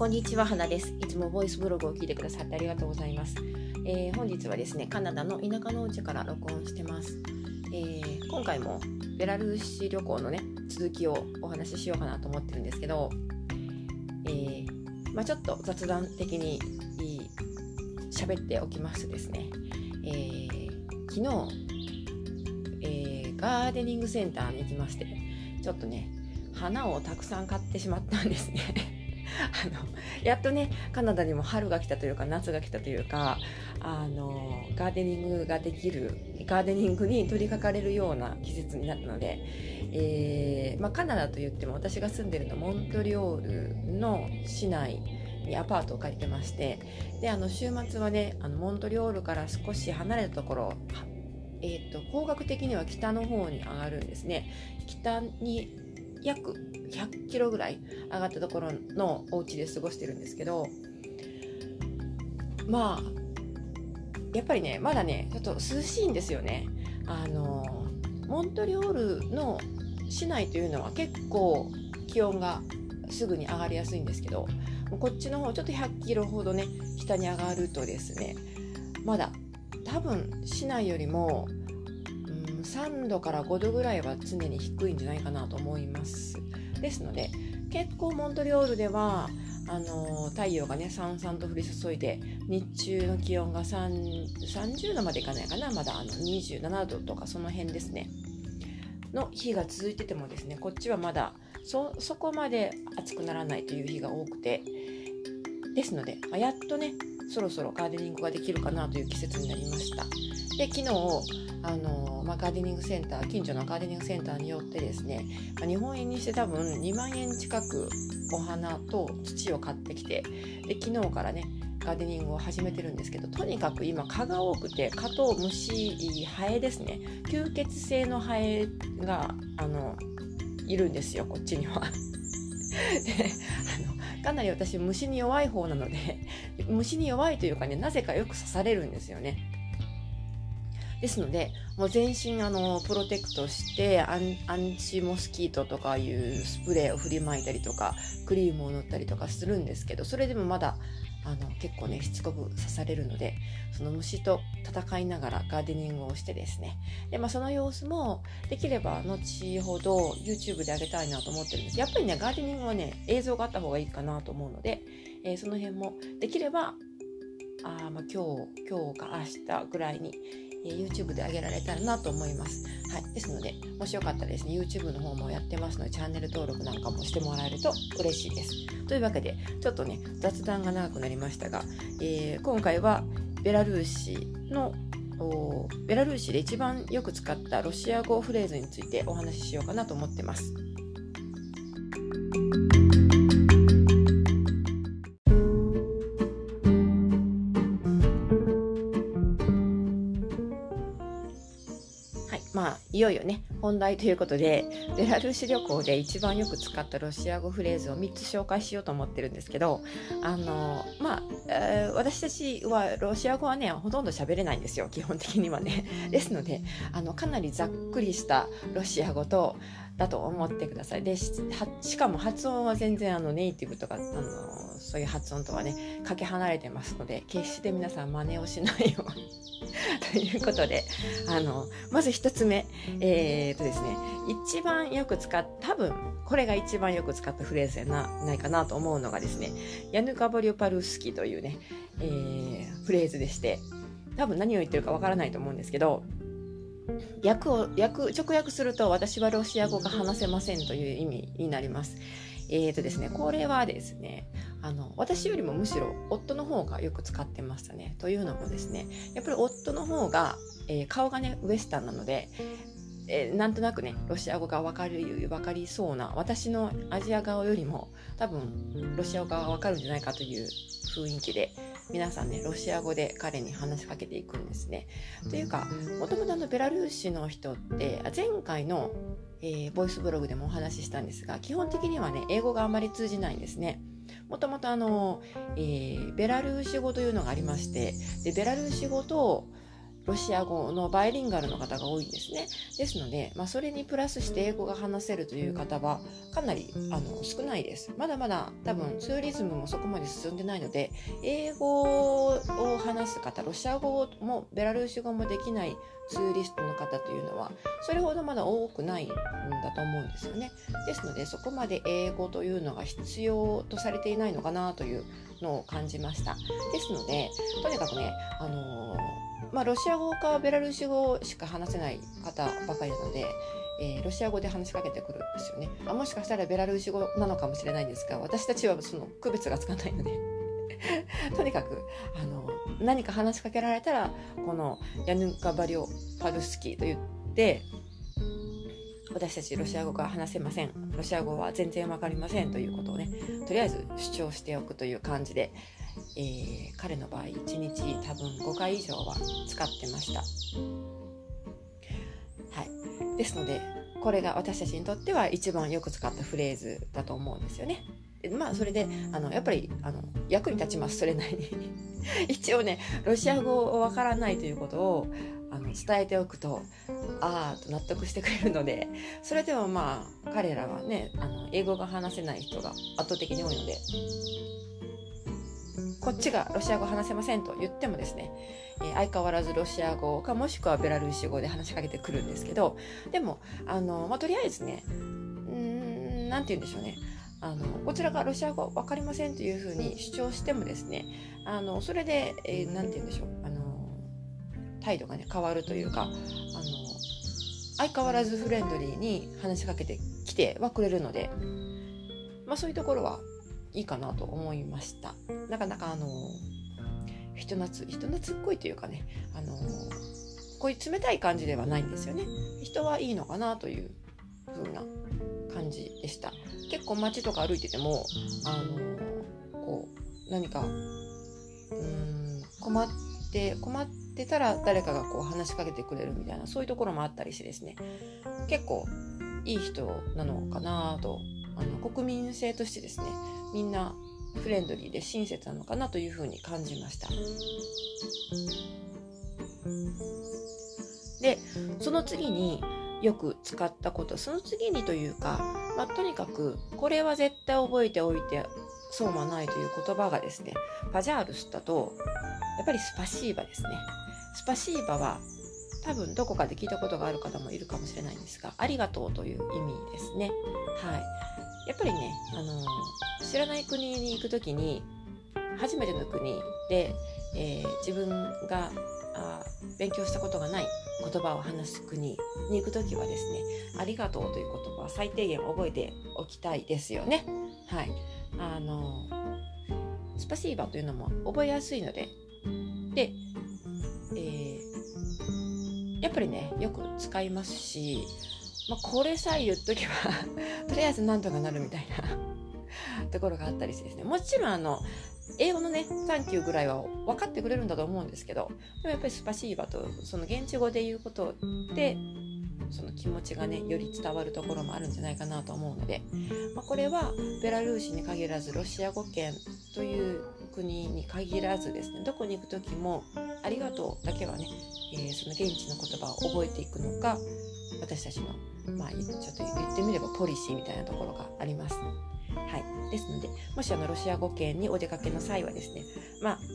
こんにちは、花です。いつもボイスブログを聞いてくださってありがとうございます。本日はですね、カナダの田舎の家から録音してます。今回もベラルーシ旅行のね続きをお話ししようかなと思ってるんですけど、ちょっと雑談的に喋っておきますとですね、昨日、ガーデニングセンターに行きまして、ちょっとね花をたくさん買ってしまったんですね。やっとねカナダにも春が来たというか夏が来たというか、ガーデニングができる、ガーデニングに取り掛かれるような季節になったので、カナダといっても私が住んでるのモントリオールの市内にアパートを借りてまして、で週末はねモントリオールから少し離れたところ、方角的には北の方に上がるんですね。北に約100キロぐらい上がったところのお家で過ごしてるんですけど、やっぱりねまだねちょっと涼しいんですよね。モントリオールの市内というのは結構気温がすぐに上がりやすいんですけど、こっちの方ちょっと100キロほどね北に上がるとですね、まだ多分市内よりも3度から5度ぐらいは常に低いんじゃないかなと思います。ですので結構モントリオールでは太陽がねさんさんと降り注いで、日中の気温が30度までいかないかな、まだ27度とかその辺ですねの日が続いててもですね、こっちはまだ そこまで暑くならないという日が多くて、ですので、やっとねそろそろガーデニングができるかなという季節になりました。で昨日ガーデニングセンター、近所のガーデニングセンターによってですね、日本円にして多分2万円近くお花と土を買ってきて、で昨日からねガーデニングを始めてるんですけど、とにかく今蚊が多くて、蚊と虫、ハエですね、吸血性のハエがいるんですよこっちには。でかなり私虫に弱い方なので、虫に弱いというかね、なぜかよく刺されるんですよね。ですのでもう全身プロテクトして、アンチモスキートとかいうスプレーを振りまいたりとかクリームを塗ったりとかするんですけど、それでもまだ結構ねしつこく刺されるので、その虫と戦いながらガーデニングをしてですね、で、その様子もできれば後ほど YouTube で上げたいなと思ってるんです。やっぱりねガーデニングはね映像があった方がいいかなと思うので、その辺もできれば今日か明日ぐらいにYouTube で上げられたらなと思います。はい、ですのでもしよかったらですね YouTube の方もやってますので、チャンネル登録なんかもしてもらえると嬉しいです。というわけでちょっとね雑談が長くなりましたが、今回はベラルーシで一番よく使ったロシア語フレーズについてお話ししようかなと思ってます。いよいよね本題ということで、ベラルーシ旅行で一番よく使ったロシア語フレーズを3つ紹介しようと思ってるんですけど、私たちはロシア語はねほとんど喋れないんですよ基本的にはね。ですのでかなりざっくりしたロシア語とだと思ってください。でしかも発音は全然ネイティブとかそういう発音とはねかけ離れてますので、決して皆さん真似をしないようにということで、まず一つ目、ですね、一番よく使っ多分これが一番よく使ったフレーズやないかなと思うのがですね、ヤヌカボリュパルスキというね、フレーズでして、多分何を言ってるかわからないと思うんですけど、直訳すると私はロシア語が話せませんという意味になります。ですね、これはですね私よりもむしろ夫の方がよく使ってましたね。というのもですね、やっぱり夫の方が、顔がねウエスタンなので、なんとなくねロシア語が分かりそうな、私のアジア顔よりも多分ロシア語が分かるんじゃないかという雰囲気で、皆さんねロシア語で彼に話しかけていくんですね。というかもともとベラルーシの人って、前回の、ボイスブログでもお話ししたんですが、基本的にはね英語があまり通じないんですね。もともとベラルーシ語というのがありまして、でベラルーシ語とロシア語のバイリンガルの方が多いんですね。ですので、それにプラスして英語が話せるという方はかなり少ないです。まだまだ多分ツーリズムもそこまで進んでないので、英語を話す方、ロシア語もベラルーシ語もできないツーリストの方というのはそれほどまだ多くないんだと思うんですよね。ですので、そこまで英語というのが必要とされていないのかなというのを感じました。ですので、とにかくね、ロシア語かベラルーシ語しか話せない方ばかりなので、ロシア語で話しかけてくるんですよね。もしかしたらベラルーシ語なのかもしれないんですが、私たちはその区別がつかないのでとにかく何か話しかけられたら、このヤヌンカ・バリョ・パルスキーと言って、私たちロシア語が話せません、ロシア語は全然わかりませんということをね、とりあえず主張しておくという感じで、彼の場合1日多分5回以上は使ってました。はい、ですので、これが私たちにとっては一番よく使ったフレーズだと思うんですよね。それでやっぱり役に立ちます、それなりに一応ね、ロシア語をわからないということを伝えておくと、あーと納得してくれるので、それでも彼らはね、英語が話せない人が圧倒的に多いので、こっちがロシア語話せませんと言ってもですね、相変わらずロシア語かもしくはベラルーシ語で話しかけてくるんですけど、でもとりあえずね、なんて言うんでしょうね、こちらがロシア語分かりませんというふうに主張してもですね、それで、なんて言うんでしょう、態度がね変わるというか、相変わらずフレンドリーに話しかけてきてはくれるので、そういうところはいいかなと思いました。なかなか人懐っこいというかね、こういう冷たい感じではないんですよね。人はいいのかなというふうな感じでした。結構街とか歩いててもこう何か困ってたら誰かがこう話しかけてくれるみたいな、そういうところもあったりしてですね、結構いい人なのかなと、国民性としてですね、みんなフレンドリーで親切なのかなというふうに感じました。で、その次によく使ったこと、その次にというか、とにかくこれは絶対覚えておいて損はないという言葉がですね、パジャールスだとやっぱりスパシーバですね。スパシーバは多分どこかで聞いたことがある方もいるかもしれないんですが、ありがとうという意味ですね。はい、やっぱりね、知らない国に行くときに、初めての国で、自分が勉強したことがない言葉を話す国に行くときはですね、ありがとうという言葉は最低限覚えておきたいですよね。はい、スパシーバというのも覚えやすいので、で、やっぱりねよく使いますし、これさえ言っとけばとりあえずなんとかなるみたいなところがあったりしてですね、もちろん英語のねサンキューぐらいは分かってくれるんだと思うんですけど、でもやっぱりスパシーバとその現地語で言うことでその気持ちがねより伝わるところもあるんじゃないかなと思うので、これはベラルーシに限らずロシア語圏という国に限らずですね、どこに行く時もありがとうだけはね、その現地の言葉を覚えていくのが私たちのちょっと言ってみればポリシーみたいなところがあります。はい、ですので、もしロシア語圏にお出かけの際はですね、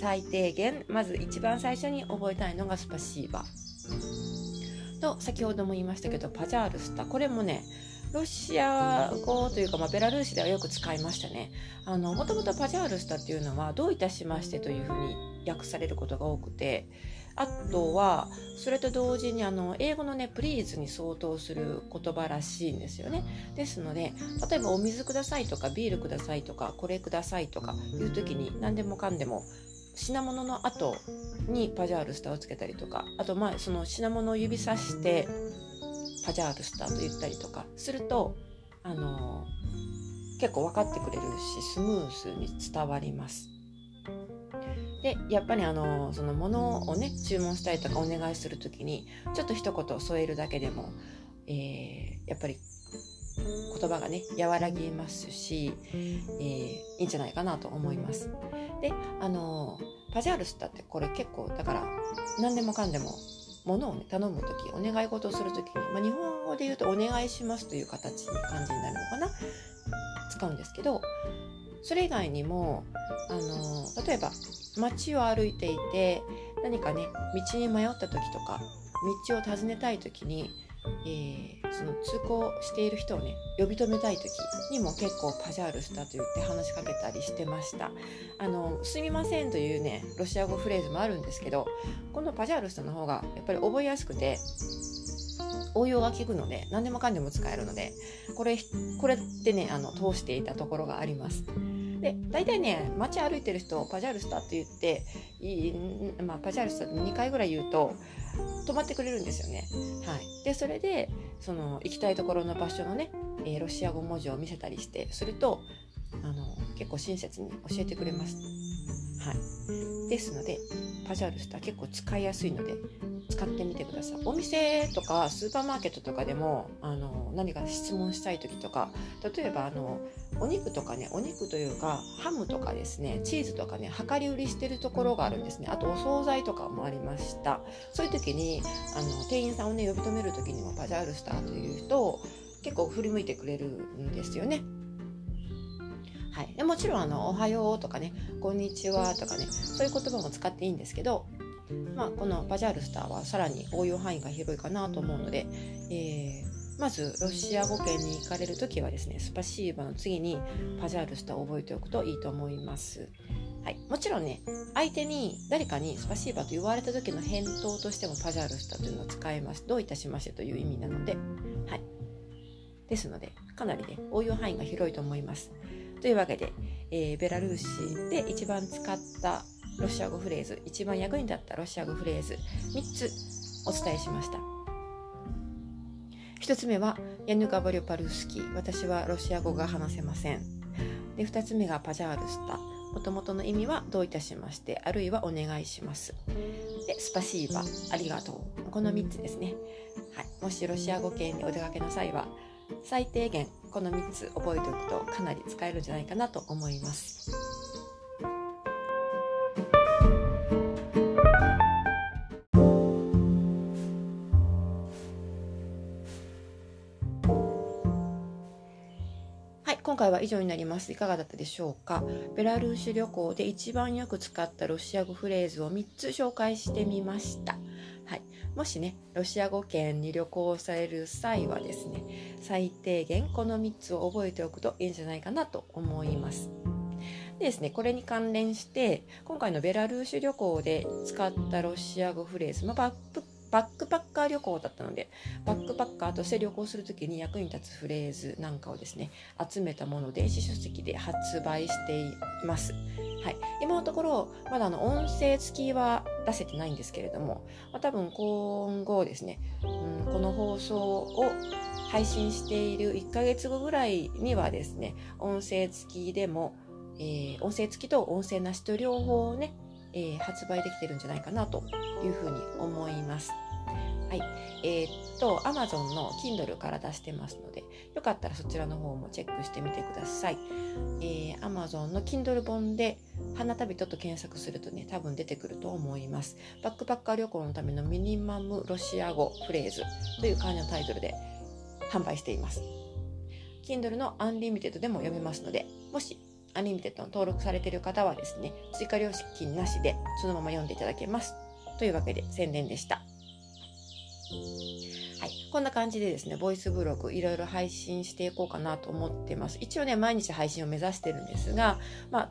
最低限まず一番最初に覚えたいのがスパシーバと、先ほども言いましたけどパジャールスタ、これもねロシア語というか、ベラルーシではよく使いましたね。もともとパジャールスタっていうのはどういたしましてというふうに訳されることが多くて、あとはそれと同時に英語のねプリーズに相当する言葉らしいんですよね。ですので、例えばお水くださいとかビールくださいとかこれくださいとかいう時に、何でもかんでも品物の後にパジャールスタをつけたりとか、あとその品物を指さしてパジャールスタと言ったりとかすると、結構分かってくれるしスムースに伝わります。で、やっぱりその物をね注文したりとかお願いするときにちょっと一言添えるだけでも、やっぱり言葉がね和らぎますし、いいんじゃないかなと思います。で、パジャールスタってこれ結構だから何でもかんでも物を、ね、頼むとき、お願い事をするときに、日本語で言うとお願いしますという形に感じになるのかな、使うんですけど、それ以外にも例えば街を歩いていて何かね、道に迷ったときとか道を尋ねたいときに、その通行している人をね呼び止めたいときにも結構パジャールしたと言って話しかけたりしてました。すみませんというねロシア語フレーズもあるんですけど、このパジャールしたの方がやっぱり覚えやすくて応用が効くので、何でもかんでも使えるので、これでね通していたところがあります。で、大体ね街歩いてる人をパジャールしたと言ってパジャールした2回ぐらい言うと止まってくれるんですよね。はい、でそれでその行きたいところの場所のね、ロシア語文字を見せたりしてすると結構親切に教えてくれます。はい、ですのでパジャールした結構使いやすいので使ってみてください。お店とかスーパーマーケットとかでも何か質問したい時とか、例えばお肉とかね、お肉というかハムとかですね、チーズとかね、量り売りしてるところがあるんですね。あとお惣菜とかもありました。そういう時に店員さんをね呼び止める時にもパジャールしたというと結構振り向いてくれるんですよね。はい、でもちろんおはようとかね、こんにちはとかね、そういう言葉も使っていいんですけど、このパジャールスターはさらに応用範囲が広いかなと思うので、まずロシア語圏に行かれるときはですね、スパシーバの次にパジャールスターを覚えておくといいと思います。はい、もちろんね相手に誰かにスパシーバと言われた時の返答としてもパジャールスターというのを使えます。どういたしましてという意味なので、はい、ですのでかなりね応用範囲が広いと思います。というわけで、ベラルーシで一番使ったロシア語フレーズ、一番役に立ったロシア語フレーズ3つお伝えしました。1つ目はヤヌガバリョパルスキー、私はロシア語が話せません。で、2つ目がパジャールスタ、もともとの意味はどういたしまして、あるいはお願いします。で、スパシーバ、ありがとう、この3つですね。はい、もしロシア語圏にお出かけの際は最低限この3つ覚えておくとかなり使えるんじゃないかなと思います。今回は以上になります。いかがだったでしょうか。ベラルーシ旅行で一番よく使ったロシア語フレーズを3つ紹介してみました。はい、もしねロシア語圏に旅行される際はですね、最低限この3つを覚えておくといいんじゃないかなと思います。でですね、これに関連して今回のベラルーシ旅行で使ったロシア語フレーズ、バックパッカー旅行だったので、バックパッカーとして旅行するときに役に立つフレーズなんかをですね集めたものを電子書籍で発売しています。はい、今のところまだ音声付きは出せてないんですけれども、多分今後ですね、この放送を配信している1ヶ月後ぐらいにはですね、音声付きでも、音声付きと音声なしと両方をね発売できてるんじゃないかなというふうに思います。はい、Amazon の Kindle から出してますので、よかったらそちらの方もチェックしてみてください。Amazon の Kindle 本で花旅人と検索するとね、多分出てくると思います。バックパッカー旅行のためのミニマムロシア語フレーズという感じのタイトルで販売しています。Kindle の Unlimited でも読めますので、もしアニメテッドの登録されている方はですね、追加料金なしでそのまま読んでいただけます。というわけで宣伝でした。はい、こんな感じでですね、ボイスブログいろいろ配信していこうかなと思ってます。一応ね、毎日配信を目指してるんですが、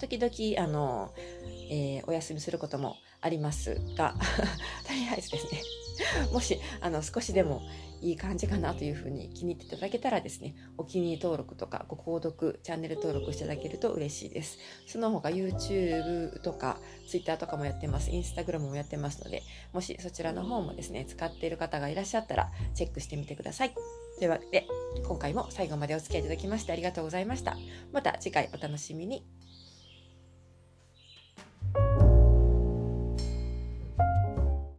時々お休みすることもありますが、とりあえずですね、もし少しでもいい感じかなというふうに気に入っていただけたらですね、お気に入り登録とかご購読、チャンネル登録していただけると嬉しいです。その他 YouTube とか Twitter とかもやってます。 Instagram もやってますので、もしそちらの方もですね使っている方がいらっしゃったらチェックしてみてください。というわけで今回も最後までお付き合いいただきましてありがとうございました。また次回お楽しみに。